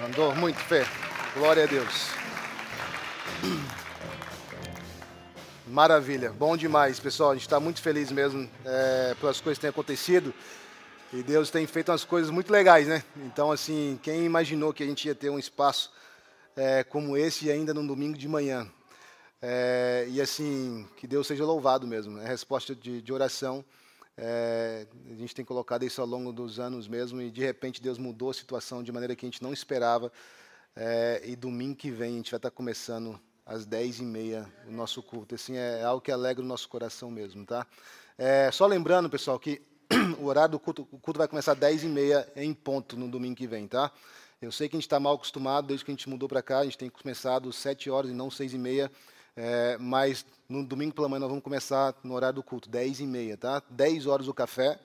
Mandou muito, Fê. Glória a Deus. Maravilha. Bom demais, pessoal. A gente está muito feliz mesmo pelas coisas que têm acontecido. E Deus tem feito umas coisas muito legais, né? Então, assim, quem imaginou que a gente ia ter um espaço como esse e ainda num domingo de manhã? E, assim, que Deus seja louvado mesmo. É resposta de oração. A gente tem colocado isso ao longo dos anos mesmo, e de repente Deus mudou a situação de maneira que a gente não esperava, e domingo que vem a gente vai estar começando às 10h30 o nosso culto. Assim, é algo que alegra o nosso coração mesmo, tá? Só lembrando, pessoal, que o horário do culto, o culto vai começar às 10h30 em ponto no domingo que vem, tá? Eu sei que a gente está mal acostumado, desde que a gente mudou para cá, a gente tem começado às 7h e não 6h30, mas no domingo pela manhã nós vamos começar no horário do culto, 10h30, tá? 10h o café,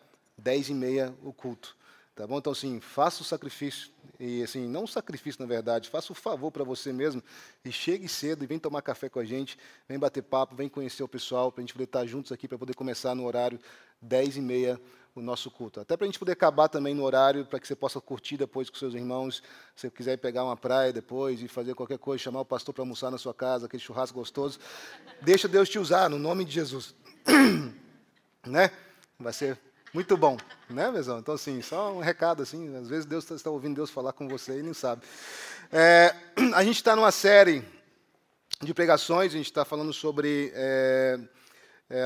10h30 o culto, tá bom? Então, assim, faça o sacrifício, e assim, não o sacrifício na verdade, faça o favor para você mesmo, e chegue cedo e vem tomar café com a gente, vem bater papo, vem conhecer o pessoal, para a gente poder estar juntos aqui, para poder começar no horário 10h30 o nosso culto. Até para a gente poder acabar também no horário, para que você possa curtir depois com seus irmãos, se você quiser pegar uma praia depois e fazer qualquer coisa, chamar o pastor para almoçar na sua casa, aquele churrasco gostoso. Deixa Deus te usar, no nome de Jesus. Né? Vai ser muito bom, né, mesão? Então, assim, só um recado, assim, às vezes Deus está ouvindo Deus falar com você e nem sabe. A gente está numa série de pregações, a gente está falando sobre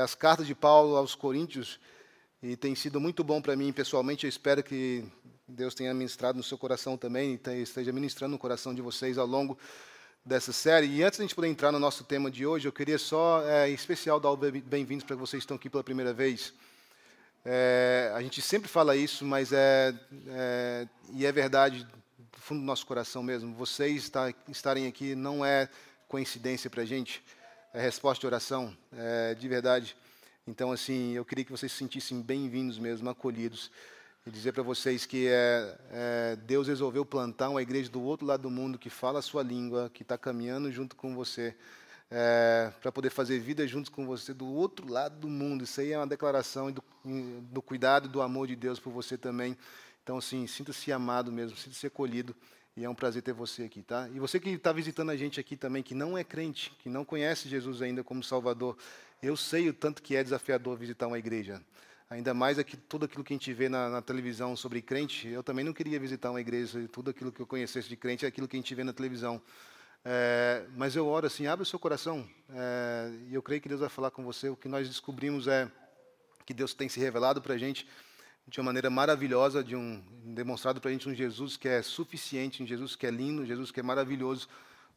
as cartas de Paulo aos Coríntios, e tem sido muito bom para mim, pessoalmente. Eu espero que Deus tenha ministrado no seu coração também, e esteja ministrando no coração de vocês ao longo dessa série. E antes da gente poder entrar no nosso tema de hoje, eu queria só, em especial, dar o bem-vindos para vocês que estão aqui pela primeira vez. A gente sempre fala isso, mas e é verdade do fundo do nosso coração mesmo. Vocês estarem aqui não é coincidência para a gente, é resposta de oração, de verdade. Então, assim, eu queria que vocês se sentissem bem-vindos mesmo, acolhidos. E dizer para vocês que Deus resolveu plantar uma igreja do outro lado do mundo, que fala a sua língua, que está caminhando junto com você, para poder fazer vida junto com você do outro lado do mundo. Isso aí é uma declaração do cuidado e do amor de Deus por você também. Então, assim, sinta-se amado mesmo, sinta-se acolhido. E é um prazer ter você aqui, tá? E você que está visitando a gente aqui também, que não é crente, que não conhece Jesus ainda como Salvador, eu sei o tanto que é desafiador visitar uma igreja. Ainda mais aqui, tudo aquilo que a gente vê na televisão sobre crente, eu também não queria visitar uma igreja, tudo aquilo que eu conhecesse de crente é aquilo que a gente vê na televisão. Mas eu oro assim, abre o seu coração, e eu creio que Deus vai falar com você. O que nós descobrimos é que Deus tem se revelado para a gente de uma maneira maravilhosa, demonstrado para a gente um Jesus que é suficiente, um Jesus que é lindo, um Jesus que é maravilhoso,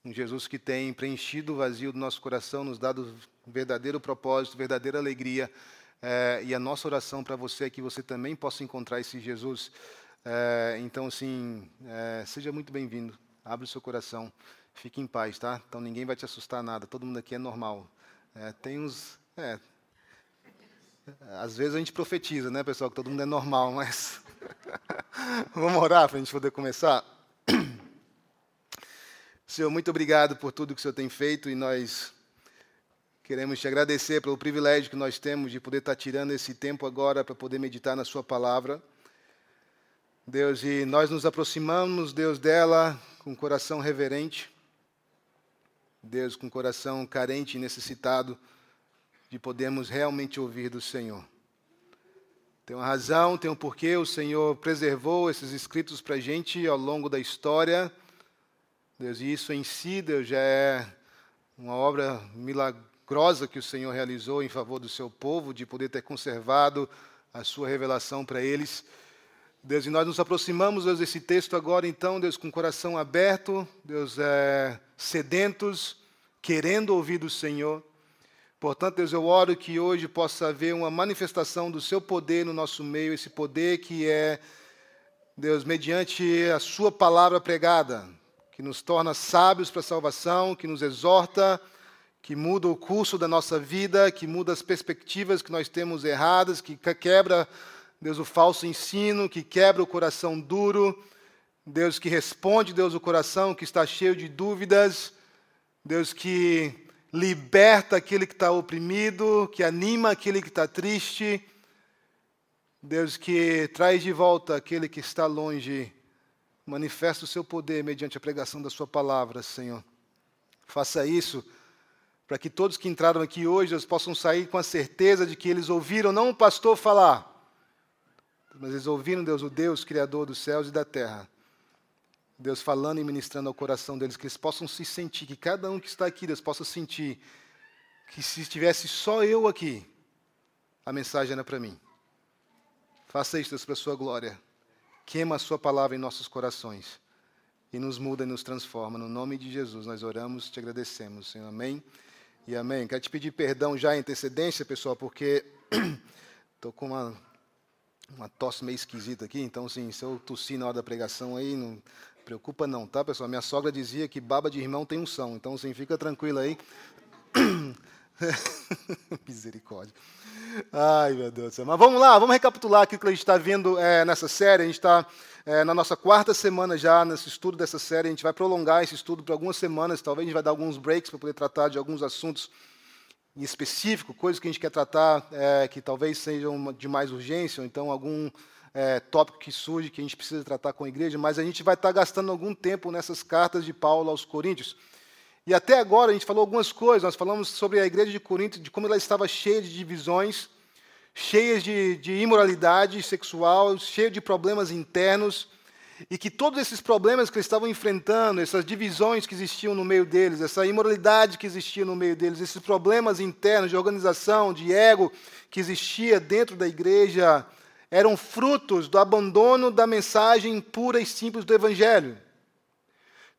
um Jesus que tem preenchido o vazio do nosso coração, nos dado verdadeiro propósito, verdadeira alegria. E a nossa oração para você é que você também possa encontrar esse Jesus. Então, assim, seja muito bem-vindo, abre o seu coração, fique em paz, tá? Então, ninguém vai te assustar nada, todo mundo aqui é normal. Tem uns... Às vezes a gente profetiza, né, pessoal, que todo mundo é normal, mas... Vamos orar para a gente poder começar? Senhor, muito obrigado por tudo que o Senhor tem feito, e nós queremos te agradecer pelo privilégio que nós temos de poder estar tirando esse tempo agora para poder meditar na sua palavra. Deus, e nós nos aproximamos, Deus, dela com um coração reverente, Deus, com um coração carente e necessitado, de podermos realmente ouvir do Senhor. Tem uma razão, tem um porquê, o Senhor preservou esses escritos para a gente ao longo da história. Deus, e isso em si, Deus, já é uma obra milagrosa que o Senhor realizou em favor do seu povo, de poder ter conservado a sua revelação para eles. Deus, e nós nos aproximamos, Deus, desse texto agora, então, Deus, com o coração aberto, Deus, sedentos, querendo ouvir do Senhor. Portanto, Deus, eu oro que hoje possa haver uma manifestação do seu poder no nosso meio, esse poder que é, Deus, mediante a sua palavra pregada, que nos torna sábios para a salvação, que nos exorta, que muda o curso da nossa vida, que muda as perspectivas que nós temos erradas, que quebra, Deus, o falso ensino, que quebra o coração duro, Deus, que responde, Deus, o coração que está cheio de dúvidas, Deus, que liberta aquele que está oprimido, que anima aquele que está triste. Deus, que traz de volta aquele que está longe. Manifesta o seu poder mediante a pregação da sua palavra, Senhor. Faça isso para que todos que entraram aqui hoje eles possam sair com a certeza de que eles ouviram, não o pastor falar, mas eles ouviram, Deus, o Deus Criador dos céus e da terra. Deus falando e ministrando ao coração deles, que eles possam se sentir, que cada um que está aqui, Deus, possa sentir que se estivesse só eu aqui, a mensagem era para mim. Faça isso, Deus, para a sua glória. Queima a sua palavra em nossos corações e nos muda e nos transforma. No nome de Jesus, nós oramos, te agradecemos, Senhor. Amém e amém. Quero te pedir perdão já em antecedência, pessoal, porque estou com uma tosse meio esquisita aqui, então, sim, se eu tossir na hora da pregação aí, não preocupa não, tá, pessoal? Minha sogra dizia que baba de irmão tem unção, então, sim, fica tranquilo aí. Misericórdia. Ai, meu Deus do céu. Mas vamos lá, vamos recapitular aquilo que a gente está vendo nessa série. A gente está na nossa quarta semana já, nesse estudo dessa série. A gente vai prolongar esse estudo por algumas semanas, talvez a gente vai dar alguns breaks para poder tratar de alguns assuntos em específico, coisas que a gente quer tratar que talvez sejam de mais urgência, ou então algum tópico que surge que a gente precisa tratar com a igreja, mas a gente vai estar gastando algum tempo nessas cartas de Paulo aos Coríntios. E até agora a gente falou algumas coisas, nós falamos sobre a igreja de Corinto, de como ela estava cheia de divisões, cheia de imoralidade sexual, cheia de problemas internos, e que todos esses problemas que eles estavam enfrentando, essas divisões que existiam no meio deles, essa imoralidade que existia no meio deles, esses problemas internos de organização, de ego que existia dentro da igreja, eram frutos do abandono da mensagem pura e simples do Evangelho.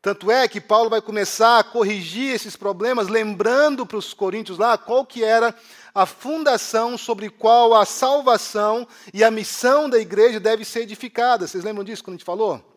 Tanto é que Paulo vai começar a corrigir esses problemas, lembrando para os coríntios lá qual que era a fundação sobre qual a salvação e a missão da igreja deve ser edificada. Vocês lembram disso quando a gente falou?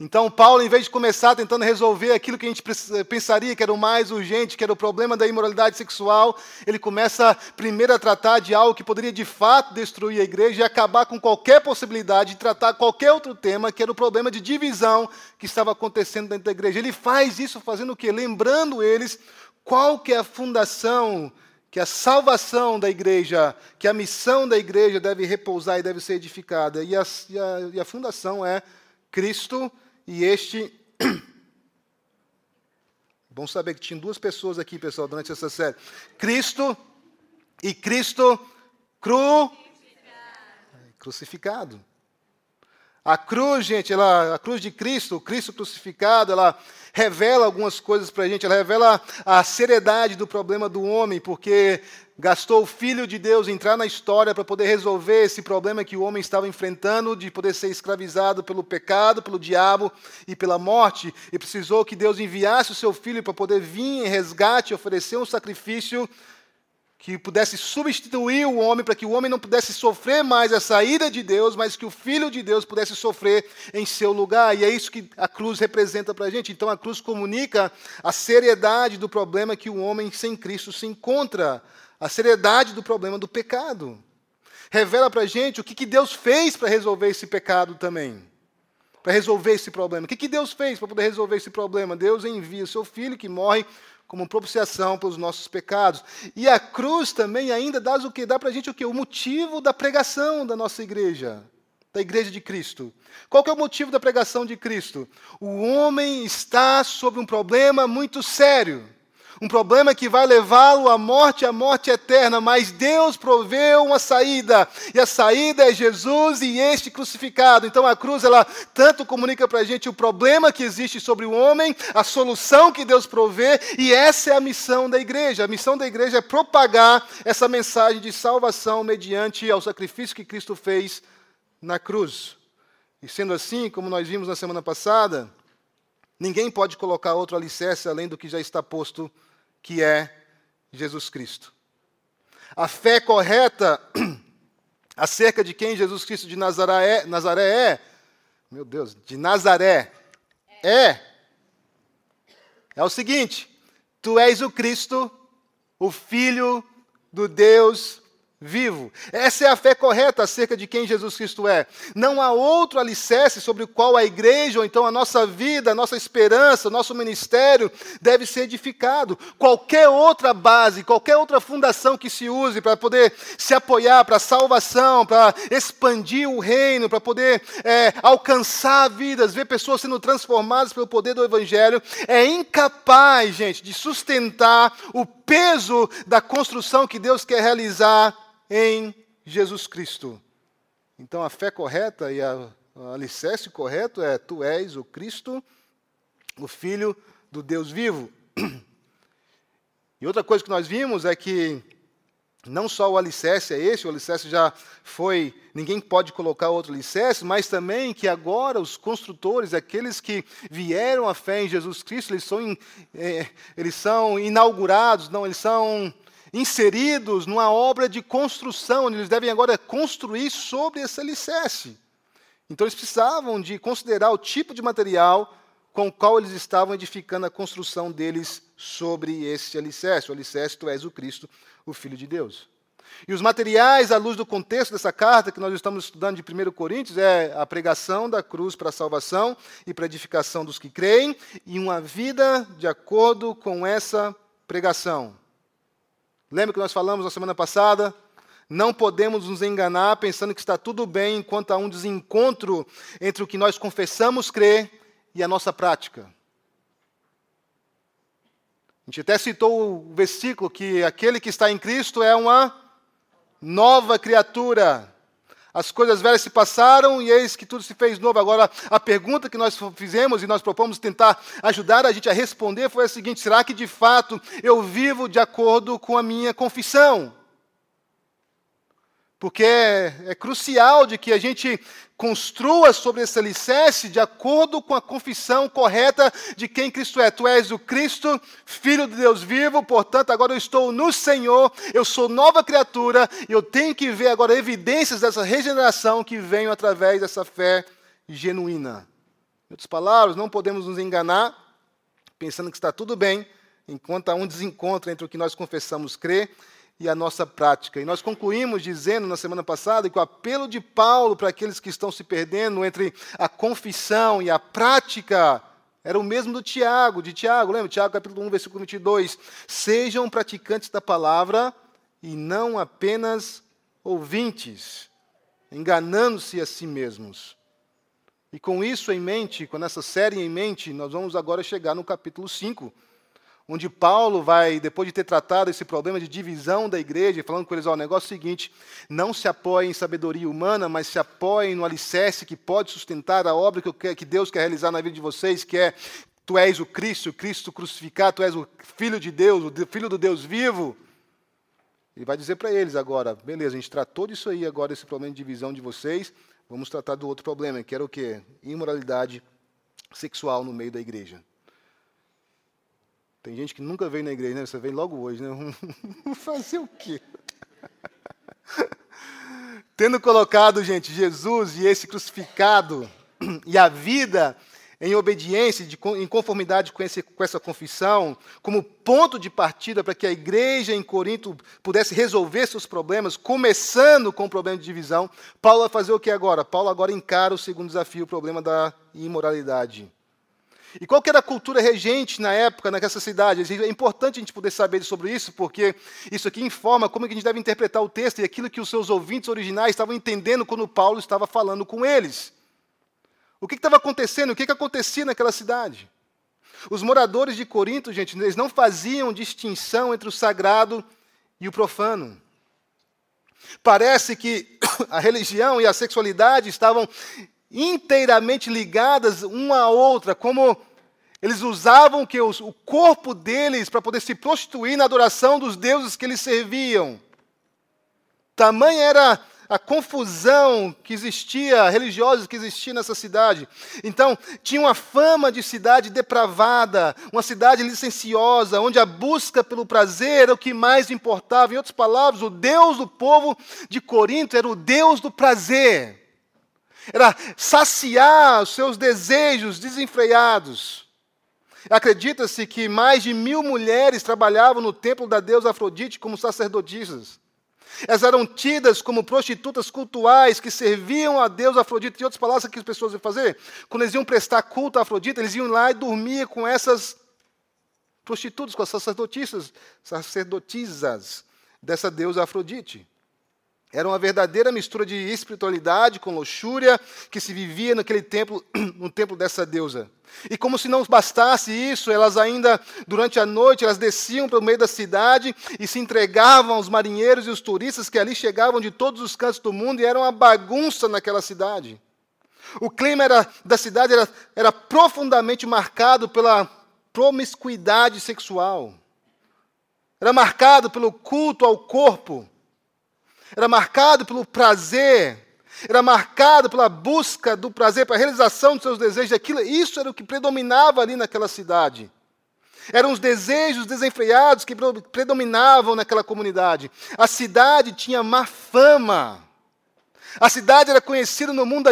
Então Paulo, em vez de começar tentando resolver aquilo que a gente pensaria que era o mais urgente, que era o problema da imoralidade sexual, ele começa primeiro a tratar de algo que poderia de fato destruir a igreja e acabar com qualquer possibilidade de tratar qualquer outro tema, que era o problema de divisão que estava acontecendo dentro da igreja. Ele faz isso fazendo o quê? Lembrando eles qual que é a fundação, que a salvação da igreja, que a missão da igreja deve repousar e deve ser edificada. E a fundação é Cristo. E este... Bom saber que tinha duas pessoas aqui, pessoal, durante essa série. Cristo e Cristo crucificado. A cruz, gente, a cruz de Cristo, o Cristo crucificado, ela revela algumas coisas para a gente. Ela revela a seriedade do problema do homem, porque gastou o Filho de Deus entrar na história para poder resolver esse problema que o homem estava enfrentando, de poder ser escravizado pelo pecado, pelo diabo e pela morte, e precisou que Deus enviasse o seu Filho para poder vir em resgate, oferecer um sacrifício que pudesse substituir o homem, para que o homem não pudesse sofrer mais essa ira de Deus, mas que o Filho de Deus pudesse sofrer em seu lugar. E é isso que a cruz representa para a gente. Então, a cruz comunica a seriedade do problema que o homem sem Cristo se encontra, a seriedade do problema do pecado. Revela para a gente o que Deus fez para resolver esse pecado também, para resolver esse problema. O que Deus fez para poder resolver esse problema? Deus envia o seu Filho que morre como propiciação pelos nossos pecados. E a cruz também ainda dá para a gente o quê? O motivo da pregação da nossa igreja, da igreja de Cristo. Qual que é o motivo da pregação de Cristo? O homem está sob um problema muito sério, um problema que vai levá-lo à morte eterna, mas Deus proveu uma saída, e a saída é Jesus e este crucificado. Então a cruz, ela tanto comunica para a gente o problema que existe sobre o homem, a solução que Deus provê, e essa é a missão da igreja. A missão da igreja é propagar essa mensagem de salvação mediante ao sacrifício que Cristo fez na cruz. E sendo assim, como nós vimos na semana passada, ninguém pode colocar outro alicerce além do que já está posto, que é Jesus Cristo. A fé correta acerca de quem Jesus Cristo de Nazaré é o seguinte: tu és o Cristo, o Filho do Deus vivo. Essa é a fé correta acerca de quem Jesus Cristo é. Não há outro alicerce sobre o qual a igreja, ou então a nossa vida, a nossa esperança, o nosso ministério deve ser edificado. Qualquer outra base, qualquer outra fundação que se use para poder se apoiar para a salvação, para expandir o reino, para poder alcançar vidas, ver pessoas sendo transformadas pelo poder do Evangelho, é incapaz, gente, de sustentar o peso da construção que Deus quer realizar em Jesus Cristo. Então, a fé correta e o alicerce correto é: tu és o Cristo, o Filho do Deus vivo. E outra coisa que nós vimos é que não só o alicerce é esse, o alicerce já foi, ninguém pode colocar outro alicerce, mas também que agora os construtores, aqueles que vieram à fé em Jesus Cristo, eles são inaugurados, não, eles são inseridos numa obra de construção, onde eles devem agora construir sobre esse alicerce. Então eles precisavam de considerar o tipo de material com o qual eles estavam edificando a construção deles sobre esse alicerce. O alicerce, tu és o Cristo, o Filho de Deus. E os materiais, à luz do contexto dessa carta que nós estamos estudando de 1 Coríntios, é a pregação da cruz para a salvação e para a edificação dos que creem, e uma vida de acordo com essa pregação. Lembra que nós falamos na semana passada? Não podemos nos enganar pensando que está tudo bem enquanto há um desencontro entre o que nós confessamos crer e a nossa prática. A gente até citou o versículo que aquele que está em Cristo é uma nova criatura. As coisas velhas se passaram e eis que tudo se fez novo. Agora, a pergunta que nós fizemos e nós propomos tentar ajudar a gente a responder foi a seguinte: será que de fato eu vivo de acordo com a minha confissão? Porque é crucial de que a gente construa sobre esse alicerce de acordo com a confissão correta de quem Cristo é. Tu és o Cristo, Filho de Deus vivo, portanto agora eu estou no Senhor, eu sou nova criatura, e eu tenho que ver agora evidências dessa regeneração que vem através dessa fé genuína. Em outras palavras, não podemos nos enganar pensando que está tudo bem, enquanto há um desencontro entre o que nós confessamos crer e a nossa prática. E nós concluímos dizendo na semana passada que o apelo de Paulo para aqueles que estão se perdendo entre a confissão e a prática era o mesmo do Tiago, lembra? Tiago, capítulo 1, versículo 22. Sejam praticantes da palavra e não apenas ouvintes, enganando-se a si mesmos. E com isso em mente, com essa série em mente, nós vamos agora chegar no capítulo 5, onde Paulo vai, depois de ter tratado esse problema de divisão da igreja, falando com eles, o negócio é o seguinte: não se apoiem em sabedoria humana, mas se apoiem no alicerce que pode sustentar a obra que Deus quer realizar na vida de vocês, que é: tu és o Cristo crucificado, tu és o Filho de Deus, o Filho do Deus vivo. Ele vai dizer para eles agora: beleza, a gente tratou disso aí agora, esse problema de divisão de vocês, vamos tratar do outro problema, que era o quê? Imoralidade sexual no meio da igreja. Tem gente que nunca veio na igreja, né? Você vem logo hoje, né? Fazer o quê? Tendo colocado, gente, Jesus e esse crucificado e a vida em obediência, em conformidade com essa confissão, como ponto de partida para que a igreja em Corinto pudesse resolver seus problemas, começando com o problema de divisão, Paulo vai fazer o que agora? Paulo agora encara o segundo desafio, o problema da imoralidade. E qual que era a cultura regente na época, nessa cidade? É importante a gente poder saber sobre isso, porque isso aqui informa como é que a gente deve interpretar o texto e aquilo que os seus ouvintes originais estavam entendendo quando Paulo estava falando com eles. O que estava acontecendo? O que acontecia naquela cidade? Os moradores de Corinto, gente, eles não faziam distinção entre o sagrado e o profano. Parece que a religião e a sexualidade estavam inteiramente ligadas uma à outra, como eles usavam que o corpo deles para poder se prostituir na adoração dos deuses que eles serviam. Tamanha era a confusão que existia, religiosa que existia nessa cidade. Então, tinha uma fama de cidade depravada, uma cidade licenciosa, onde a busca pelo prazer era o que mais importava. Em outras palavras, o Deus do povo de Corinto era o Deus do prazer. Era saciar os seus desejos desenfreados. Acredita-se que mais de 1.000 mulheres trabalhavam no templo da deusa Afrodite como sacerdotisas. Elas eram tidas como prostitutas cultuais que serviam a Deus, a Afrodite. E outras palavras que as pessoas iam fazer, quando eles iam prestar culto a Afrodite, eles iam lá e dormiam com essas prostitutas, com as sacerdotisas dessa deusa Afrodite. Era uma verdadeira mistura de espiritualidade com luxúria que se vivia naquele templo, no templo dessa deusa. E como se não bastasse isso, elas ainda, durante a noite, elas desciam para o meio da cidade e se entregavam aos marinheiros e os turistas que ali chegavam de todos os cantos do mundo, e era uma bagunça naquela cidade. O clima da cidade era profundamente marcado pela promiscuidade sexual. Era marcado pelo culto ao corpo. Era marcado pelo prazer, era marcado pela busca do prazer, para a realização dos seus desejos. Isso era o que predominava ali naquela cidade. Eram os desejos desenfreados que predominavam naquela comunidade. A cidade tinha má fama. A cidade era conhecida no mundo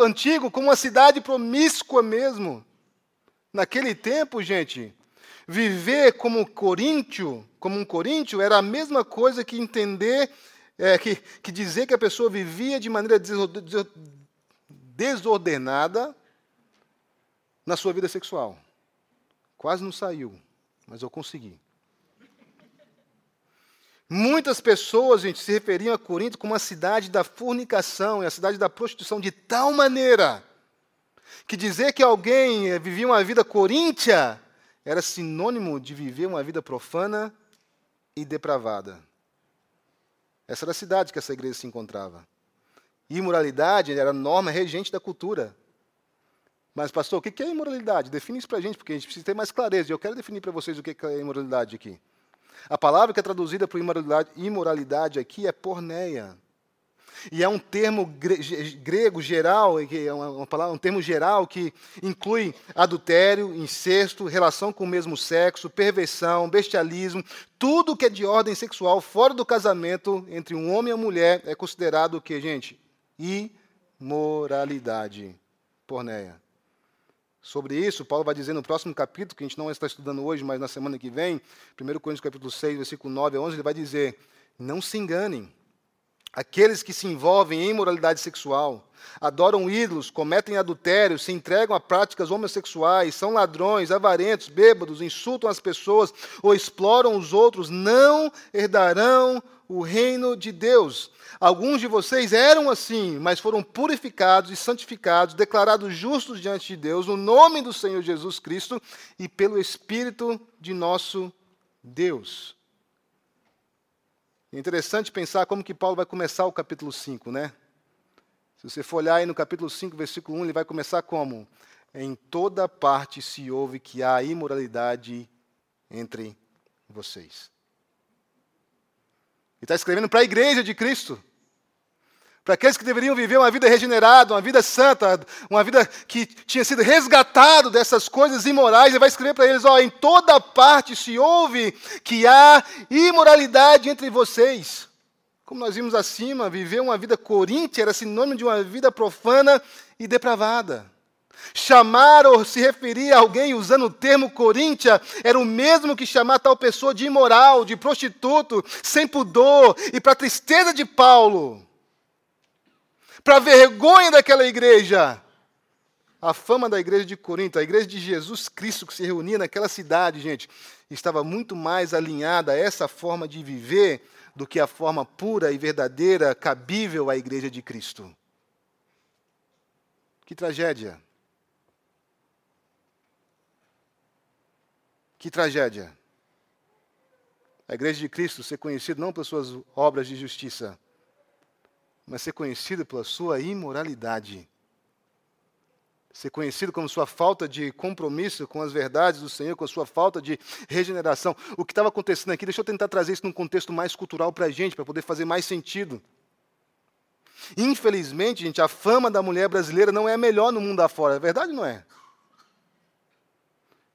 antigo como uma cidade promíscua mesmo. Naquele tempo, gente, viver como um coríntio era a mesma coisa que entender... que dizer que a pessoa vivia de maneira desordenada na sua vida sexual. Quase não saiu, mas eu consegui. Muitas pessoas, gente, se referiam a Corinto como a cidade da fornicação e a cidade da prostituição, de tal maneira que dizer que alguém vivia uma vida coríntia era sinônimo de viver uma vida profana e depravada. Essa era a cidade que essa igreja se encontrava. Imoralidade era a norma regente da cultura. Mas, pastor, o que é imoralidade? Define isso para a gente, porque a gente precisa ter mais clareza. E eu quero definir para vocês o que é imoralidade aqui. A palavra que é traduzida por imoralidade aqui é porneia. E é um termo grego geral, um termo geral que inclui adultério, incesto, relação com o mesmo sexo, perversão, bestialismo, tudo que é de ordem sexual fora do casamento entre um homem e uma mulher é considerado o quê, gente? Imoralidade, porneia. Sobre isso, Paulo vai dizer no próximo capítulo, que a gente não está estudando hoje, mas na semana que vem, 1 Coríntios capítulo 6, versículo 9 a 11, ele vai dizer, não se enganem. Aqueles que se envolvem em imoralidade sexual, adoram ídolos, cometem adultério, se entregam a práticas homossexuais, são ladrões, avarentos, bêbados, insultam as pessoas ou exploram os outros, não herdarão o reino de Deus. Alguns de vocês eram assim, mas foram purificados e santificados, declarados justos diante de Deus, no nome do Senhor Jesus Cristo e pelo Espírito de nosso Deus. É interessante pensar como que Paulo vai começar o capítulo 5, né? Se você for olhar aí no capítulo 5, versículo 1, ele vai começar como? Em toda parte se ouve que há imoralidade entre vocês. Ele está escrevendo para a igreja de Cristo. Para aqueles que deveriam viver uma vida regenerada, uma vida santa, uma vida que tinha sido resgatado dessas coisas imorais, ele vai escrever para eles, em toda parte se ouve que há imoralidade entre vocês. Como nós vimos acima, viver uma vida coríntia era sinônimo de uma vida profana e depravada. Chamar ou se referir a alguém usando o termo coríntia era o mesmo que chamar tal pessoa de imoral, de prostituto, sem pudor, e para a tristeza de Paulo... Para a vergonha daquela igreja, a fama da igreja de Corinto, a igreja de Jesus Cristo que se reunia naquela cidade, gente, estava muito mais alinhada a essa forma de viver do que a forma pura e verdadeira, cabível à igreja de Cristo. Que tragédia. Que tragédia. A igreja de Cristo ser conhecida não pelas suas obras de justiça, mas ser conhecido pela sua imoralidade. Ser conhecido como sua falta de compromisso com as verdades do Senhor, com a sua falta de regeneração. O que estava acontecendo aqui, deixa eu tentar trazer isso num contexto mais cultural para a gente, para poder fazer mais sentido. Infelizmente, gente, a fama da mulher brasileira não é a melhor no mundo afora. A verdade não é.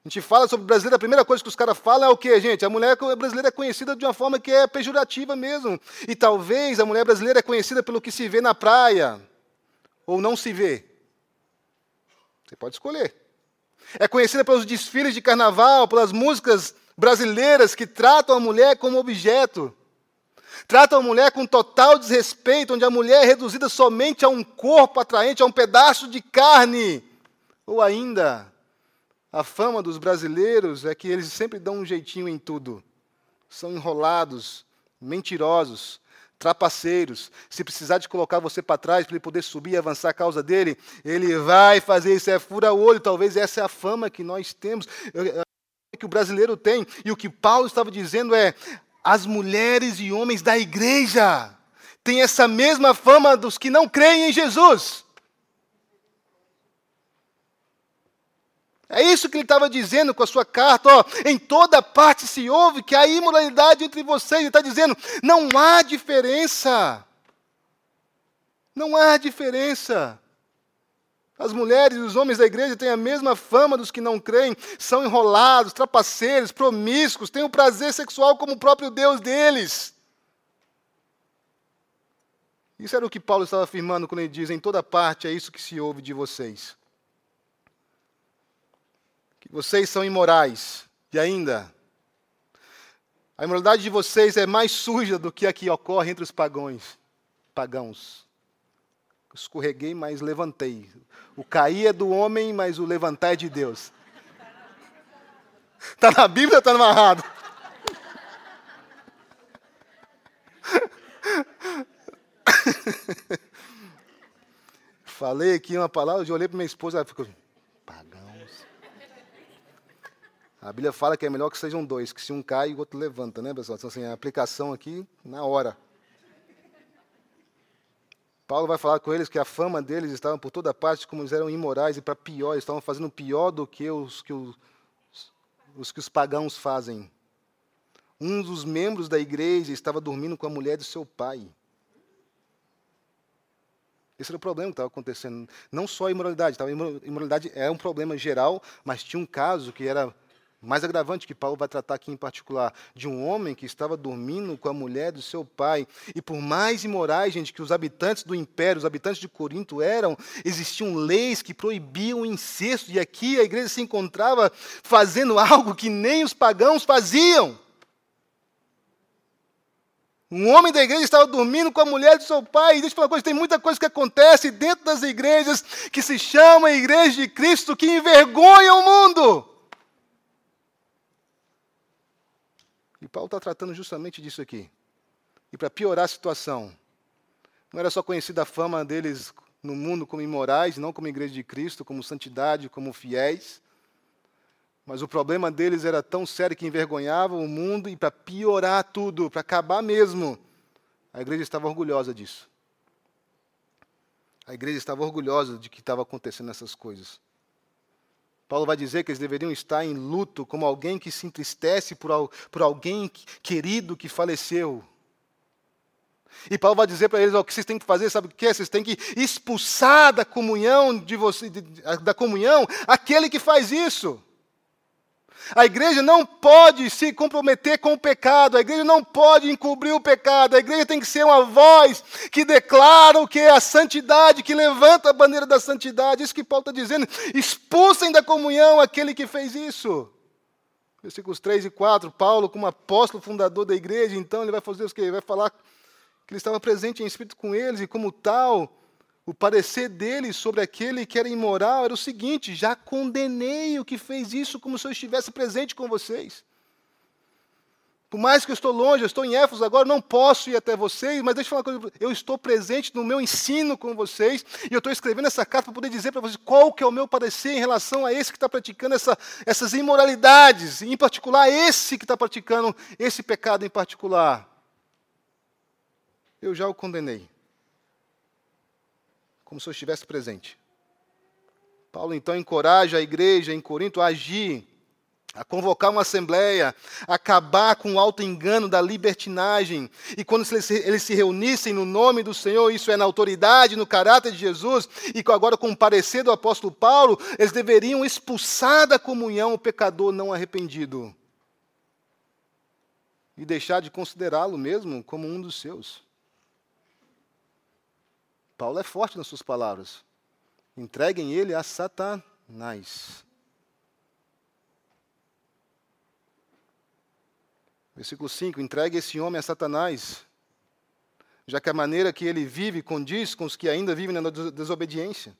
A gente fala sobre brasileiro, a primeira coisa que os caras falam é o quê, gente? A mulher brasileira é conhecida de uma forma que é pejorativa mesmo. E talvez a mulher brasileira é conhecida pelo que se vê na praia, ou não se vê. Você pode escolher. É conhecida pelos desfiles de carnaval, pelas músicas brasileiras que tratam a mulher como objeto. Tratam a mulher com total desrespeito, onde a mulher é reduzida somente a um corpo atraente, a um pedaço de carne. Ou ainda, a fama dos brasileiros é que eles sempre dão um jeitinho em tudo. São enrolados, mentirosos, trapaceiros. Se precisar de colocar você para trás para ele poder subir e avançar a causa dele, ele vai fazer isso, é fura-olho. Talvez essa é a fama que nós temos, que o brasileiro tem. E o que Paulo estava dizendo é: as mulheres e homens da igreja têm essa mesma fama dos que não creem em Jesus. É isso que ele estava dizendo com a sua carta. Ó, em toda parte se ouve que há imoralidade entre vocês. Ele está dizendo, não há diferença. Não há diferença. As mulheres e os homens da igreja têm a mesma fama dos que não creem. São enrolados, trapaceiros, promíscuos. Têm o prazer sexual como o próprio Deus deles. Isso era o que Paulo estava afirmando quando ele diz, em toda parte é isso que se ouve de vocês. Vocês são imorais. E ainda, a imoralidade de vocês é mais suja do que a que ocorre entre os pagãos. Escorreguei, mas levantei. O cair é do homem, mas o levantar é de Deus. Está na Bíblia ou está amarrado? Falei aqui uma palavra, eu olhei para minha esposa, ela ficou... A Bíblia fala que é melhor que sejam dois, que se um cai, o outro levanta, né, pessoal? Então, assim, a aplicação aqui, na hora. Paulo vai falar com eles que a fama deles estava por toda parte, como eles eram imorais, e para pior, eles estavam fazendo pior do que os pagãos fazem. Um dos membros da igreja estava dormindo com a mulher de seu pai. Esse era o problema que estava acontecendo. Não só a imoralidade. A imoralidade é um problema geral, mas tinha um caso que era... mais agravante, que Paulo vai tratar aqui em particular, de um homem que estava dormindo com a mulher do seu pai. E por mais imorais, gente, que os habitantes do império, os habitantes de Corinto eram, existiam leis que proibiam o incesto. E aqui a igreja se encontrava fazendo algo que nem os pagãos faziam. Um homem da igreja estava dormindo com a mulher do seu pai. E deixa eu falar uma coisa, tem muita coisa que acontece dentro das igrejas que se chama Igreja de Cristo, que envergonha o mundo. E Paulo está tratando justamente disso aqui. E para piorar a situação, não era só conhecida a fama deles no mundo como imorais, não como igreja de Cristo, como santidade, como fiéis, mas o problema deles era tão sério que envergonhava o mundo, e para piorar tudo, para acabar mesmo, a igreja estava orgulhosa disso. A igreja estava orgulhosa de que estava acontecendo essas coisas. Paulo vai dizer que eles deveriam estar em luto, como alguém que se entristece por alguém querido que faleceu. E Paulo vai dizer para eles, o que vocês têm que fazer, sabe o que é? Vocês têm que expulsar da comunhão, aquele que faz isso. A igreja não pode se comprometer com o pecado, a igreja não pode encobrir o pecado, a igreja tem que ser uma voz que declara o que é a santidade, que levanta a bandeira da santidade. Isso que Paulo está dizendo, expulsem da comunhão aquele que fez isso. Versículos 3 e 4, Paulo, como apóstolo fundador da igreja, então ele vai fazer o quê? Ele vai falar que ele estava presente em espírito com eles, e como tal, o parecer dele sobre aquele que era imoral era o seguinte: já condenei o que fez isso, como se eu estivesse presente com vocês. Por mais que eu estou longe, eu estou em Éfeso agora, não posso ir até vocês, mas deixa eu falar uma coisa, eu estou presente no meu ensino com vocês, e eu estou escrevendo essa carta para poder dizer para vocês qual que é o meu parecer em relação a esse que está praticando essas imoralidades, em particular esse que está praticando esse pecado em particular. Eu já o condenei, como se eu estivesse presente. Paulo, então, encoraja a igreja em Corinto a agir, a convocar uma assembleia, a acabar com o auto-engano da libertinagem. E quando eles se reunissem no nome do Senhor, isso é na autoridade, no caráter de Jesus, e agora com o parecer do apóstolo Paulo, eles deveriam expulsar da comunhão o pecador não arrependido e deixar de considerá-lo mesmo como um dos seus. Paulo é forte nas suas palavras. Entreguem ele a Satanás. Versículo 5. Entregue esse homem a Satanás já que a maneira que ele vive condiz com os que ainda vivem na desobediência.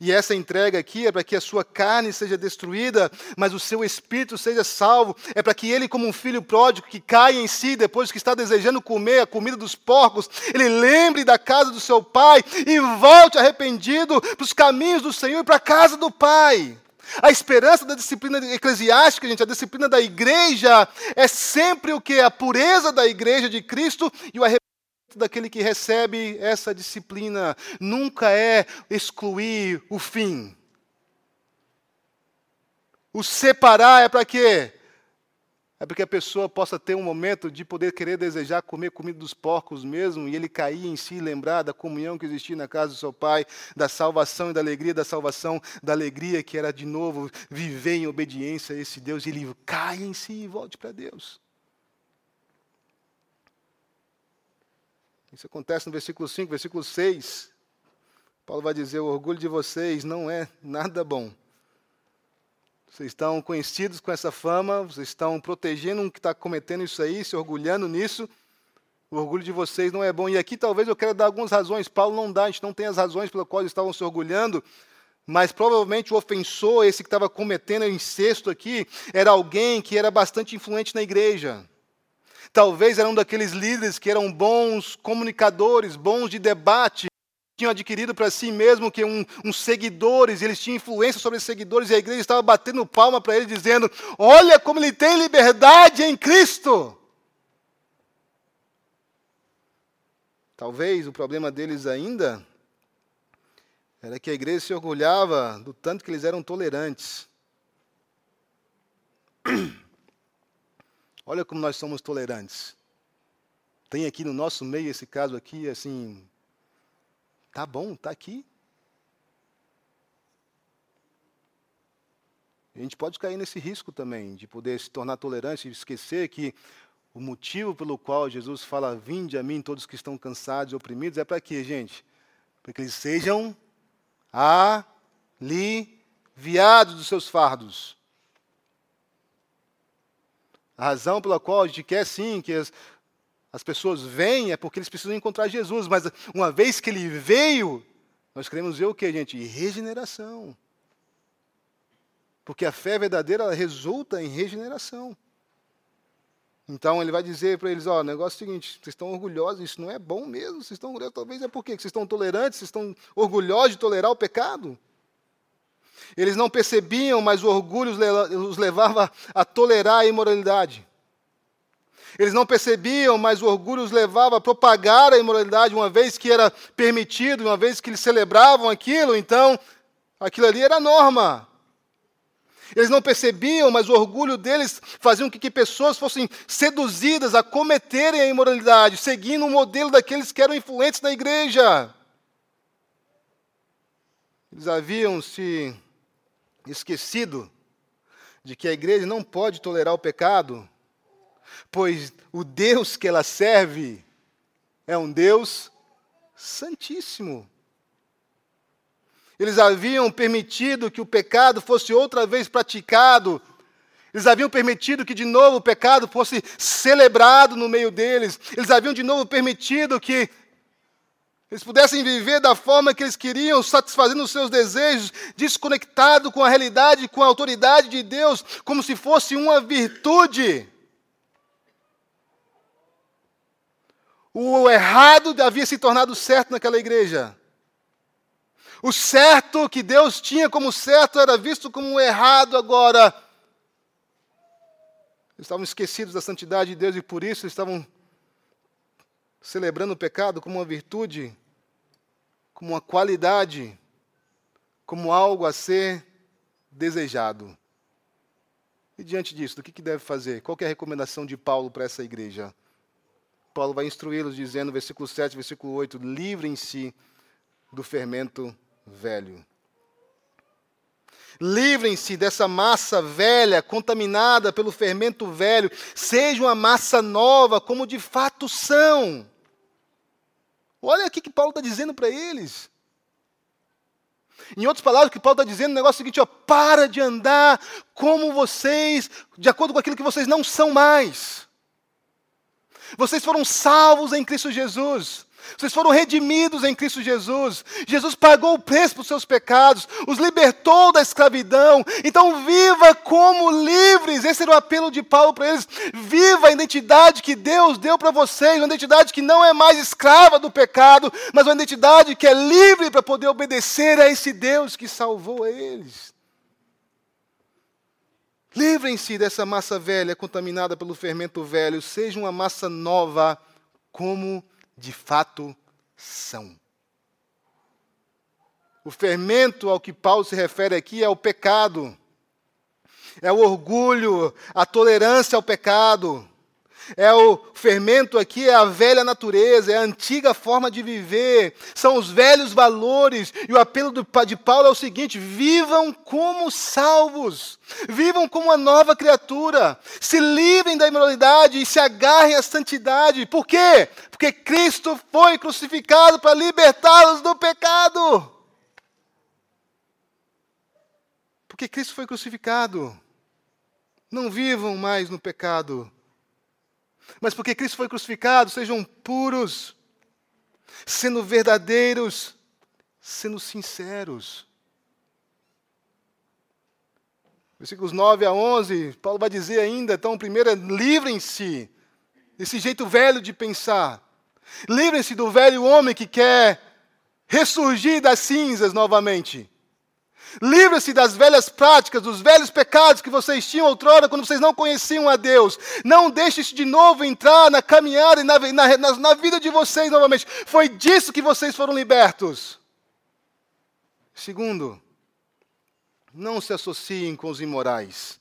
E essa entrega aqui é para que a sua carne seja destruída, mas o seu espírito seja salvo. É para que ele, como um filho pródigo que cai em si depois que está desejando comer a comida dos porcos, ele lembre da casa do seu pai e volte arrependido para os caminhos do Senhor e para a casa do pai. A esperança da disciplina eclesiástica, gente, a disciplina da igreja, é sempre o que? A pureza da igreja de Cristo e o arrependimento daquele que recebe essa disciplina. Nunca é excluir o fim. O separar é para quê? É para que a pessoa possa ter um momento de poder querer desejar comer comida dos porcos mesmo, e ele cair em si e lembrar da comunhão que existia na casa do seu pai, da salvação e da alegria que era de novo viver em obediência a esse Deus, e ele cai em si e volte para Deus. Isso acontece no versículo 5, versículo 6. Paulo vai dizer, o orgulho de vocês não é nada bom. Vocês estão conhecidos com essa fama, vocês estão protegendo um que está cometendo isso aí, se orgulhando nisso. O orgulho de vocês não é bom. E aqui talvez eu quero dar algumas razões. Paulo não dá, a gente não tem as razões pelas quais estavam se orgulhando, mas provavelmente o ofensor, esse que estava cometendo incesto aqui, era alguém que era bastante influente na igreja. Talvez era um daqueles líderes que eram bons comunicadores, bons de debate, tinham adquirido para si mesmo que uns seguidores, eles tinham influência sobre os seguidores, e a igreja estava batendo palma para ele, dizendo, olha como ele tem liberdade em Cristo. Talvez o problema deles ainda era que a igreja se orgulhava do tanto que eles eram tolerantes. Olha como nós somos tolerantes. Tem aqui no nosso meio esse caso aqui, assim, tá bom, tá aqui. A gente pode cair nesse risco também, de poder se tornar tolerante e esquecer que o motivo pelo qual Jesus fala, vinde a mim todos que estão cansados e oprimidos, é para quê, gente? Para que eles sejam aliviados dos seus fardos. A razão pela qual a gente quer, sim, que as pessoas venham é porque eles precisam encontrar Jesus. Mas uma vez que ele veio, nós queremos ver o quê, gente? Regeneração. Porque a fé verdadeira ela resulta em regeneração. Então ele vai dizer para eles, ó, o negócio é o seguinte, vocês estão orgulhosos, isso não é bom mesmo, vocês estão orgulhosos, talvez é porque vocês estão tolerantes, vocês estão orgulhosos de tolerar o pecado. Eles não percebiam, mas o orgulho os levava a tolerar a imoralidade. Eles não percebiam, mas o orgulho os levava a propagar a imoralidade, uma vez que era permitido, uma vez que eles celebravam aquilo, então aquilo ali era a norma. Eles não percebiam, mas o orgulho deles fazia com que pessoas fossem seduzidas a cometerem a imoralidade, seguindo o modelo daqueles que eram influentes na igreja. Eles haviam se esquecido de que a igreja não pode tolerar o pecado, pois o Deus que ela serve é um Deus santíssimo. Eles haviam permitido que o pecado fosse outra vez praticado. Eles haviam permitido que, de novo, o pecado fosse celebrado no meio deles. Eles haviam, de novo, permitido que eles pudessem viver da forma que eles queriam, satisfazendo os seus desejos, desconectado com a realidade, com a autoridade de Deus, como se fosse uma virtude. O errado havia se tornado certo naquela igreja. O certo que Deus tinha como certo era visto como errado agora. Eles estavam esquecidos da santidade de Deus e por isso estavam celebrando o pecado como uma virtude, como uma qualidade, como algo a ser desejado. E diante disso, o que deve fazer? Qual é a recomendação de Paulo para essa igreja? Paulo vai instruí-los dizendo, versículo 7, versículo 8, livrem-se do fermento velho. Livrem-se dessa massa velha, contaminada pelo fermento velho. Sejam uma massa nova, como de fato são. Olha aqui que Paulo está dizendo para eles. Em outras palavras, o que Paulo está dizendo é o negócio seguinte, ó, para de andar como vocês, de acordo com aquilo que vocês não são mais. Vocês foram salvos em Cristo Jesus. Vocês foram redimidos em Cristo Jesus. Jesus pagou o preço dos seus pecados, os libertou da escravidão. Então viva como livres. Esse era o apelo de Paulo para eles. Viva a identidade que Deus deu para vocês, uma identidade que não é mais escrava do pecado, mas uma identidade que é livre para poder obedecer a esse Deus que salvou eles. Livrem-se dessa massa velha contaminada pelo fermento velho. Sejam uma massa nova como de fato são. O fermento ao que Paulo se refere aqui é o pecado, é o orgulho, a tolerância ao pecado, é o fermento aqui, é a velha natureza, é a antiga forma de viver, são os velhos valores, e o apelo de Paulo é o seguinte: vivam como salvos, vivam como uma nova criatura, se livrem da imoralidade e se agarrem à santidade. Por quê? Porque Cristo foi crucificado para libertá-los do pecado. Porque Cristo foi crucificado. Não vivam mais no pecado. Mas porque Cristo foi crucificado, sejam puros, sendo verdadeiros, sendo sinceros. Versículos 9 a 11, Paulo vai dizer ainda, então, primeiro, livrem-se desse jeito velho de pensar. Livrem-se do velho homem que quer ressurgir das cinzas novamente. Livrem-se das velhas práticas, dos velhos pecados que vocês tinham outrora quando vocês não conheciam a Deus. Não deixem isso de novo entrar na caminhada e na vida de vocês novamente. Foi disso que vocês foram libertos. Segundo, não se associem com os imorais.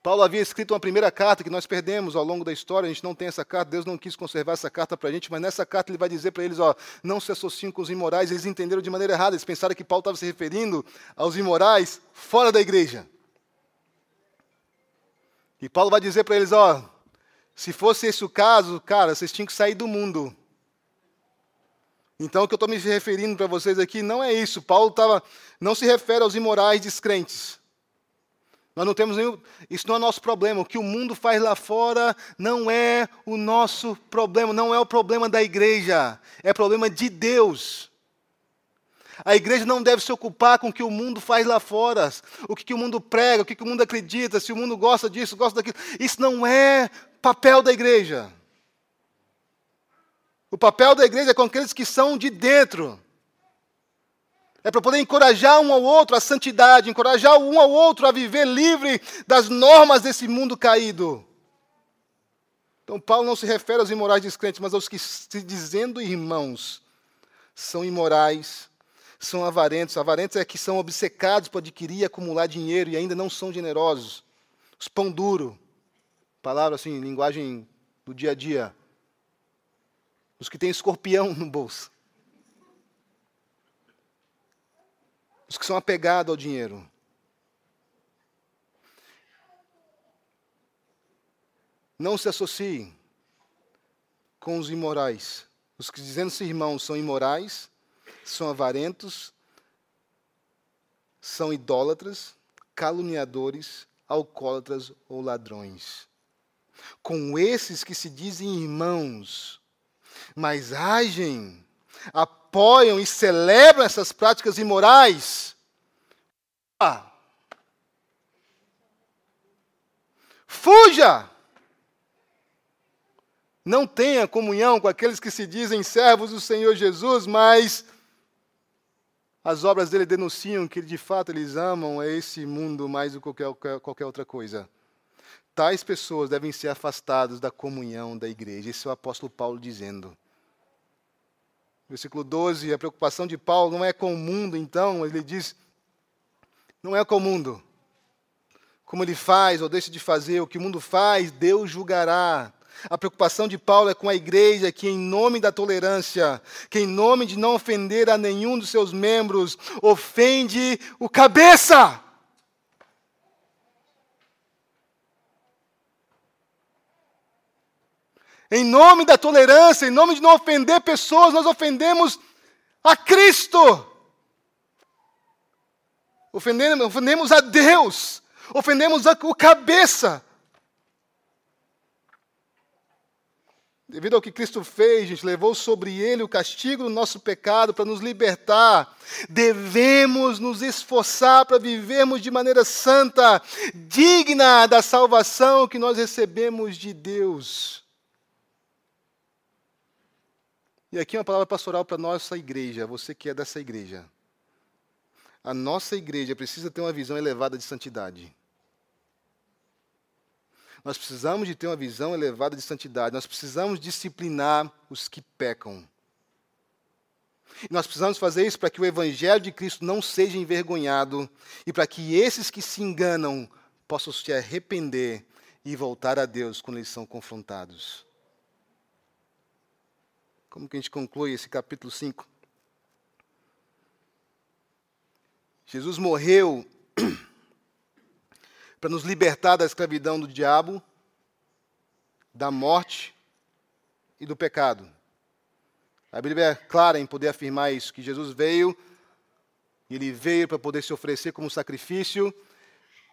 Paulo havia escrito uma primeira carta que nós perdemos ao longo da história, a gente não tem essa carta, Deus não quis conservar essa carta para a gente, mas nessa carta ele vai dizer para eles, ó, não se associem com os imorais. Eles entenderam de maneira errada, eles pensaram que Paulo estava se referindo aos imorais fora da igreja. E Paulo vai dizer para eles, ó, se fosse esse o caso, cara, vocês tinham que sair do mundo. Então o que eu estou me referindo para vocês aqui não é isso. Paulo não se refere aos imorais descrentes. Nós não temos nenhum. Isso não é nosso problema. O que o mundo faz lá fora não é o nosso problema, não é o problema da igreja, é problema de Deus. A igreja não deve se ocupar com o que o mundo faz lá fora, o que o mundo prega, o que o mundo acredita, se o mundo gosta disso, gosta daquilo. Isso não é papel da igreja. O papel da igreja é com aqueles que são de dentro. É para poder encorajar um ao outro à santidade, encorajar um ao outro a viver livre das normas desse mundo caído. Então, Paulo não se refere aos imorais descrentes, mas aos que, se dizendo irmãos, são imorais, são avarentos. Avarentos é que são obcecados por adquirir e acumular dinheiro e ainda não são generosos. Os pão duro, palavra assim, linguagem do dia a dia. Os que têm escorpião no bolso. Os que são apegados ao dinheiro. Não se associem com os imorais. Os que, dizendo-se irmãos, são imorais, são avarentos, são idólatras, caluniadores, alcoólatras ou ladrões. Com esses que se dizem irmãos, mas agem, apoiam e celebram essas práticas imorais, fuja! Não tenha comunhão com aqueles que se dizem servos do Senhor Jesus, mas as obras dele denunciam que de fato eles amam esse mundo mais do que qualquer outra coisa. Tais pessoas devem ser afastadas da comunhão da igreja. Esse é o apóstolo Paulo dizendo. Versículo 12, a preocupação de Paulo não é com o mundo, então, ele diz, não é com o mundo. Como ele faz ou deixa de fazer, o que o mundo faz, Deus julgará. A preocupação de Paulo é com a igreja, que em nome da tolerância, que em nome de não ofender a nenhum dos seus membros, ofende o cabeça. Em nome da tolerância, em nome de não ofender pessoas, nós ofendemos a Cristo. Ofendemos a Deus. Ofendemos o cabeça. Devido ao que Cristo fez, gente, levou sobre ele o castigo do nosso pecado para nos libertar. Devemos nos esforçar para vivermos de maneira santa, digna da salvação que nós recebemos de Deus. E aqui uma palavra pastoral para a nossa igreja, você que é dessa igreja. A nossa igreja precisa ter uma visão elevada de santidade. Nós precisamos de ter uma visão elevada de santidade. Nós precisamos disciplinar os que pecam. E nós precisamos fazer isso para que o Evangelho de Cristo não seja envergonhado e para que esses que se enganam possam se arrepender e voltar a Deus quando eles são confrontados. Como que a gente conclui esse capítulo 5? Jesus morreu para nos libertar da escravidão do diabo, da morte e do pecado. A Bíblia é clara em poder afirmar isso, que Jesus veio, e ele veio para poder se oferecer como sacrifício,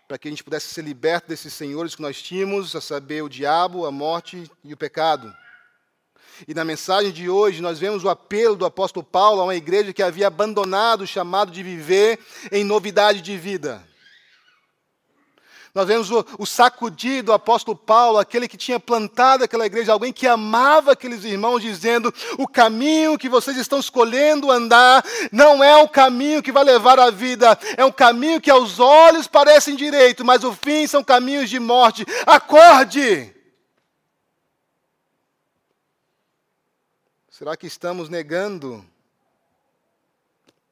para que a gente pudesse ser liberto desses senhores que nós tínhamos, a saber, o diabo, a morte e o pecado. E na mensagem de hoje nós vemos o apelo do apóstolo Paulo a uma igreja que havia abandonado o chamado de viver em novidade de vida. Nós vemos o sacudir do apóstolo Paulo, aquele que tinha plantado aquela igreja, alguém que amava aqueles irmãos, dizendo: o caminho que vocês estão escolhendo andar não é o caminho que vai levar à vida, é um caminho que aos olhos parecem direito, mas o fim são caminhos de morte. Acorde! Será que estamos negando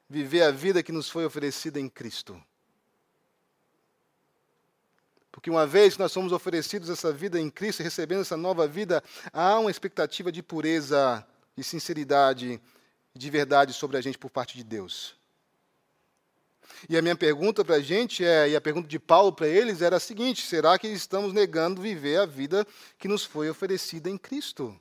viver a vida que nos foi oferecida em Cristo? Porque uma vez que nós somos oferecidos essa vida em Cristo e recebendo essa nova vida, há uma expectativa de pureza, de sinceridade, de verdade sobre a gente por parte de Deus. E a minha pergunta para a gente e a pergunta de Paulo para eles era a seguinte: será que estamos negando viver a vida que nos foi oferecida em Cristo?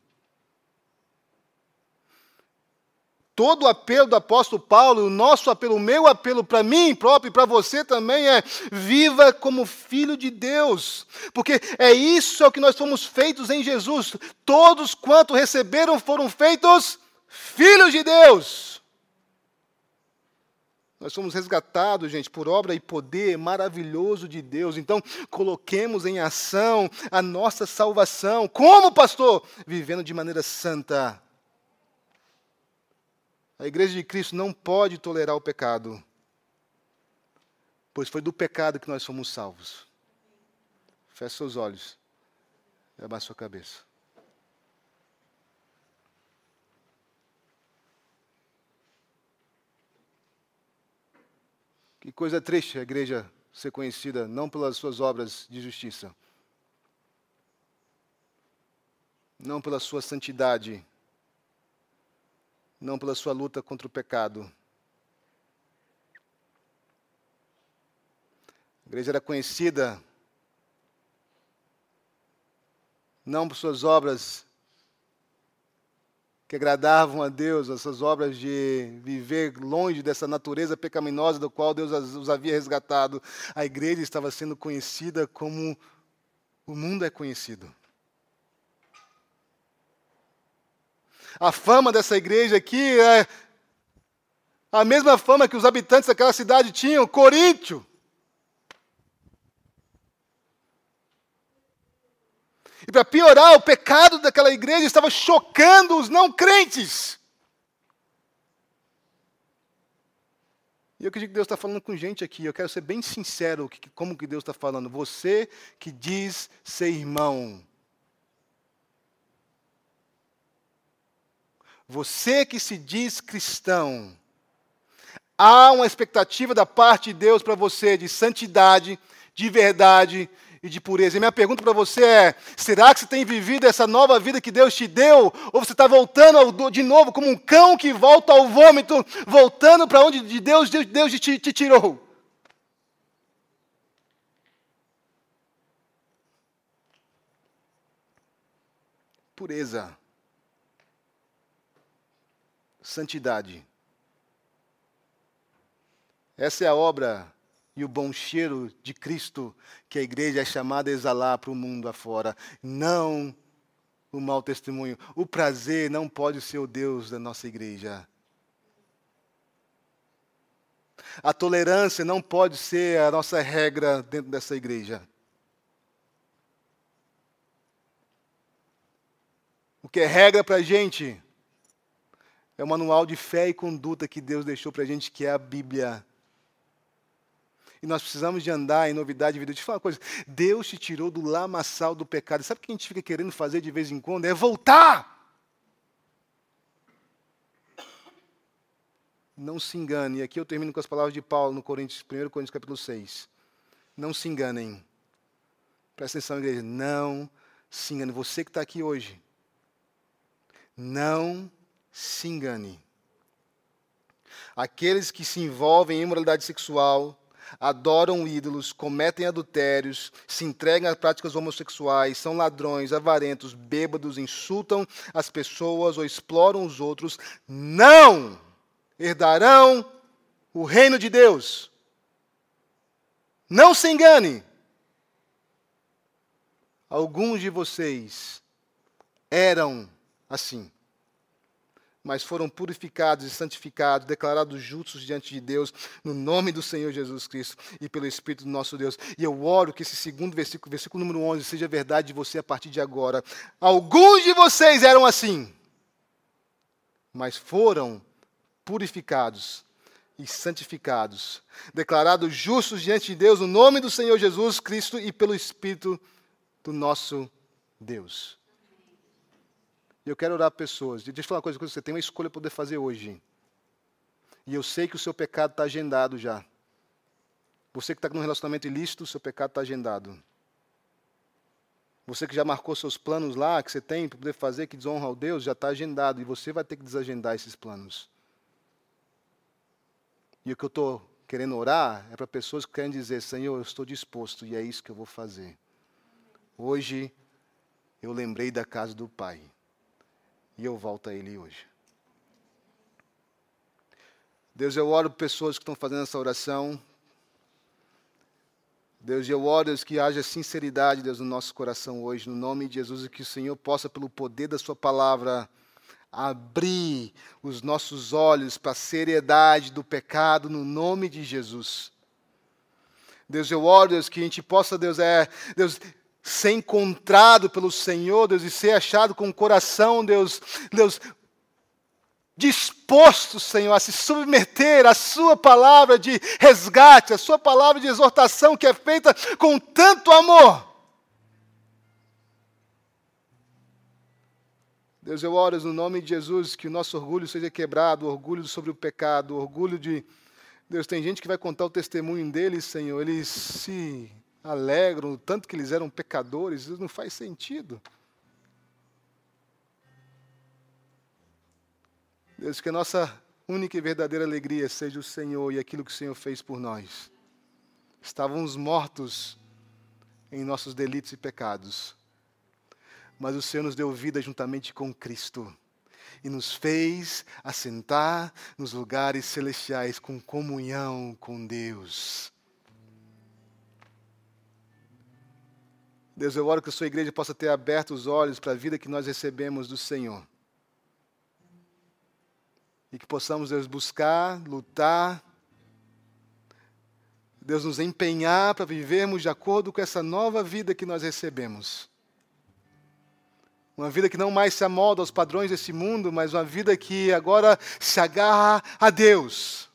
Todo o apelo do apóstolo Paulo, o nosso apelo, o meu apelo para mim próprio e para você também é: viva como filho de Deus. Porque é o que nós fomos feitos em Jesus. Todos quanto receberam foram feitos filhos de Deus. Nós somos resgatados, gente, por obra e poder maravilhoso de Deus. Então, coloquemos em ação a nossa salvação. Como, pastor? Vivendo de maneira santa. A igreja de Cristo não pode tolerar o pecado, pois foi do pecado que nós fomos salvos. Feche seus olhos e abaixe sua cabeça. Que coisa triste a igreja ser conhecida não pelas suas obras de justiça, não pela sua santidade, não pela sua luta contra o pecado. A igreja era conhecida não por suas obras que agradavam a Deus, essas obras de viver longe dessa natureza pecaminosa do qual Deus os havia resgatado. A igreja estava sendo conhecida como o mundo é conhecido. A fama dessa igreja aqui é a mesma fama que os habitantes daquela cidade tinham, Coríntio. E para piorar, o pecado daquela igreja estava chocando os não crentes. E eu acredito que Deus está falando com gente aqui. Eu quero ser bem sincero como que Deus está falando. Você que diz ser irmão. Você que se diz cristão, há uma expectativa da parte de Deus para você de santidade, de verdade e de pureza. E minha pergunta para você é: será que você tem vivido essa nova vida que Deus te deu? Ou você está voltando de novo como um cão que volta ao vômito, voltando para onde Deus te tirou? Pureza. Santidade. Essa é a obra e o bom cheiro de Cristo que a igreja é chamada a exalar para o mundo afora. Não o mau testemunho. O prazer não pode ser o Deus da nossa igreja. A tolerância não pode ser a nossa regra dentro dessa igreja. O que é regra para a gente é o manual de fé e conduta que Deus deixou para a gente, que é a Bíblia. E nós precisamos de andar em novidade de vida. Deixa eu te falar uma coisa. Deus te tirou do lamaçal do pecado. Sabe o que a gente fica querendo fazer de vez em quando? É voltar! Não se engane. E aqui eu termino com as palavras de Paulo, no Coríntios, 1 Coríntios, capítulo 6. Não se enganem. Presta atenção, igreja. Não se engane. Você que está aqui hoje. Não se engane. Aqueles que se envolvem em imoralidade sexual, adoram ídolos, cometem adultérios, se entregam a práticas homossexuais, são ladrões, avarentos, bêbados, insultam as pessoas ou exploram os outros, não herdarão o reino de Deus. Não se engane. Alguns de vocês eram assim, mas foram purificados e santificados, declarados justos diante de Deus, no nome do Senhor Jesus Cristo e pelo Espírito do nosso Deus. E eu oro que esse segundo versículo, versículo número 11, seja verdade de você a partir de agora. Alguns de vocês eram assim, mas foram purificados e santificados, declarados justos diante de Deus, no nome do Senhor Jesus Cristo e pelo Espírito do nosso Deus. E eu quero orar para pessoas. Deixa eu falar uma coisa, você tem uma escolha para poder fazer hoje. E eu sei que o seu pecado está agendado já. Você que está num relacionamento ilícito, o seu pecado está agendado. Você que já marcou seus planos lá, que você tem para poder fazer, que desonra ao Deus, já está agendado. E você vai ter que desagendar esses planos. E o que eu estou querendo orar é para pessoas que querem dizer, Senhor, eu estou disposto e é isso que eu vou fazer. Hoje, eu lembrei da casa do Pai. E eu volto a Ele hoje. Deus, eu oro por pessoas que estão fazendo essa oração. Deus, eu oro, Deus, que haja sinceridade, Deus, no nosso coração hoje, no nome de Jesus, e que o Senhor possa, pelo poder da Sua palavra, abrir os nossos olhos para a seriedade do pecado, no nome de Jesus. Deus, eu oro, Deus, que a gente possa, Deus, ser encontrado pelo Senhor, Deus, e ser achado com o coração, Deus, disposto, Senhor, a se submeter à Sua palavra de resgate, à Sua palavra de exortação que é feita com tanto amor. Deus, eu oro no nome de Jesus que o nosso orgulho seja quebrado, o orgulho sobre o pecado, o orgulho de... Deus, tem gente que vai contar o testemunho deles, Senhor, eles se... alegram, o tanto que eles eram pecadores, isso não faz sentido. Deus, que a nossa única e verdadeira alegria seja o Senhor e aquilo que o Senhor fez por nós. Estávamos mortos em nossos delitos e pecados, mas o Senhor nos deu vida juntamente com Cristo e nos fez assentar nos lugares celestiais com comunhão com Deus. Deus, eu oro que a sua igreja possa ter aberto os olhos para a vida que nós recebemos do Senhor. E que possamos, Deus, buscar, lutar. Deus, nos empenhar para vivermos de acordo com essa nova vida que nós recebemos. Uma vida que não mais se amolda aos padrões desse mundo, mas uma vida que agora se agarra a Deus.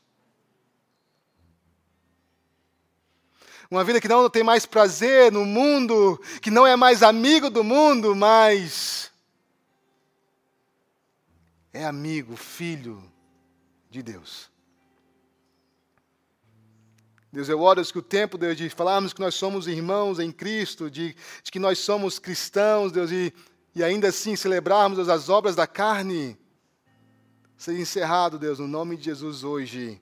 Uma vida que não tem mais prazer no mundo, que não é mais amigo do mundo, mas é amigo, filho de Deus. Deus, eu oro que o tempo, Deus, de falarmos que nós somos irmãos em Cristo, de que nós somos cristãos, Deus, e ainda assim celebrarmos, Deus, as obras da carne, seja encerrado, Deus, no nome de Jesus hoje,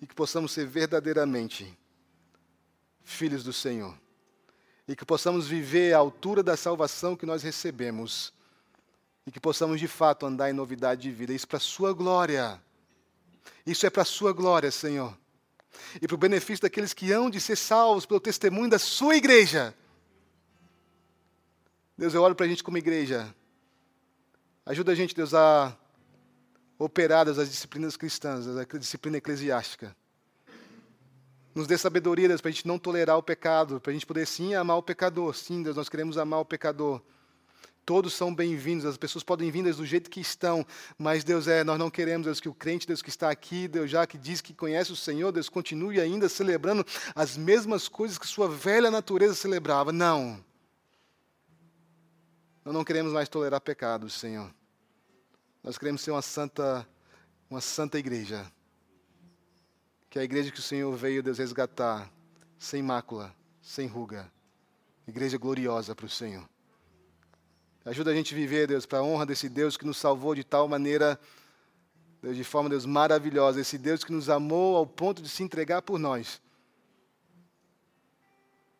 e que possamos ser verdadeiramente filhos do Senhor, e que possamos viver à altura da salvação que nós recebemos, e que possamos de fato andar em novidade de vida. Isso para a sua glória, isso é para a sua glória, Senhor, e para o benefício daqueles que hão de ser salvos pelo testemunho da sua igreja, Deus, eu olho para a gente como igreja. Ajuda a gente, Deus, a operar as disciplinas cristãs, a disciplina eclesiástica. Nos dê sabedoria, Deus, para a gente não tolerar o pecado, para a gente poder sim amar o pecador. Sim, Deus, nós queremos amar o pecador. Todos são bem-vindos, as pessoas podem vir do jeito que estão, mas, Deus, nós não queremos, Deus, que o crente, Deus, que está aqui, Deus, já que diz que conhece o Senhor, Deus, continue ainda celebrando as mesmas coisas que sua velha natureza celebrava. Não. Nós não queremos mais tolerar pecados, Senhor. Nós queremos ser uma santa igreja. Que é a igreja que o Senhor veio, Deus, resgatar, sem mácula, sem ruga. Igreja gloriosa para o Senhor. Ajuda a gente a viver, Deus, para a honra desse Deus que nos salvou de tal maneira, Deus, de forma, Deus, maravilhosa. Esse Deus que nos amou ao ponto de se entregar por nós.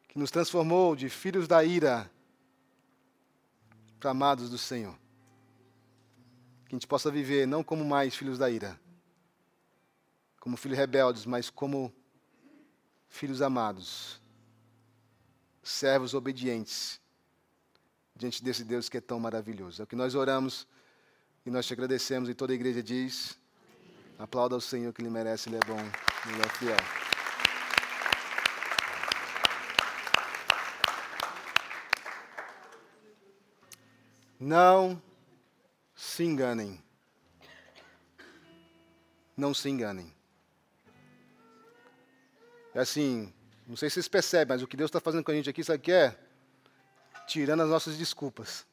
Que nos transformou de filhos da ira para amados do Senhor. Que a gente possa viver não como mais filhos da ira, como filhos rebeldes, mas como filhos amados, servos obedientes. Diante desse Deus que é tão maravilhoso. É o que nós oramos e nós te agradecemos. E toda a igreja diz, aplauda ao Senhor que Ele merece, Ele é bom, Ele é fiel. Não se enganem. Não se enganem. É assim, não sei se vocês percebem, mas o que Deus está fazendo com a gente aqui, sabe o que é? Tirando as nossas desculpas.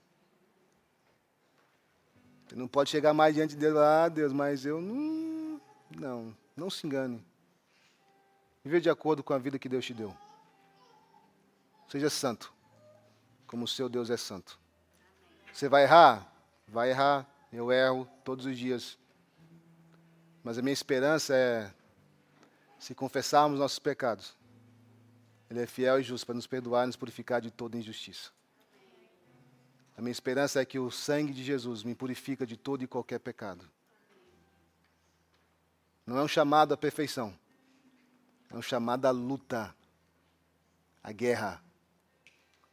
Você não pode chegar mais diante de Deus e falar, Deus, mas eu não... Não se engane. Viva de acordo com a vida que Deus te deu. Seja santo, como o seu Deus é santo. Você vai errar? Vai errar. Eu erro todos os dias. Mas a minha esperança é, se confessarmos nossos pecados, Ele é fiel e justo para nos perdoar e nos purificar de toda injustiça. A minha esperança é que o sangue de Jesus me purifica de todo e qualquer pecado. Não é um chamado à perfeição. É um chamado à luta, à guerra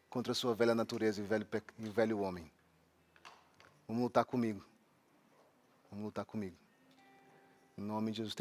contra a sua velha natureza e o velho homem. Vamos lutar comigo. Vamos lutar comigo. Em nome de Jesus.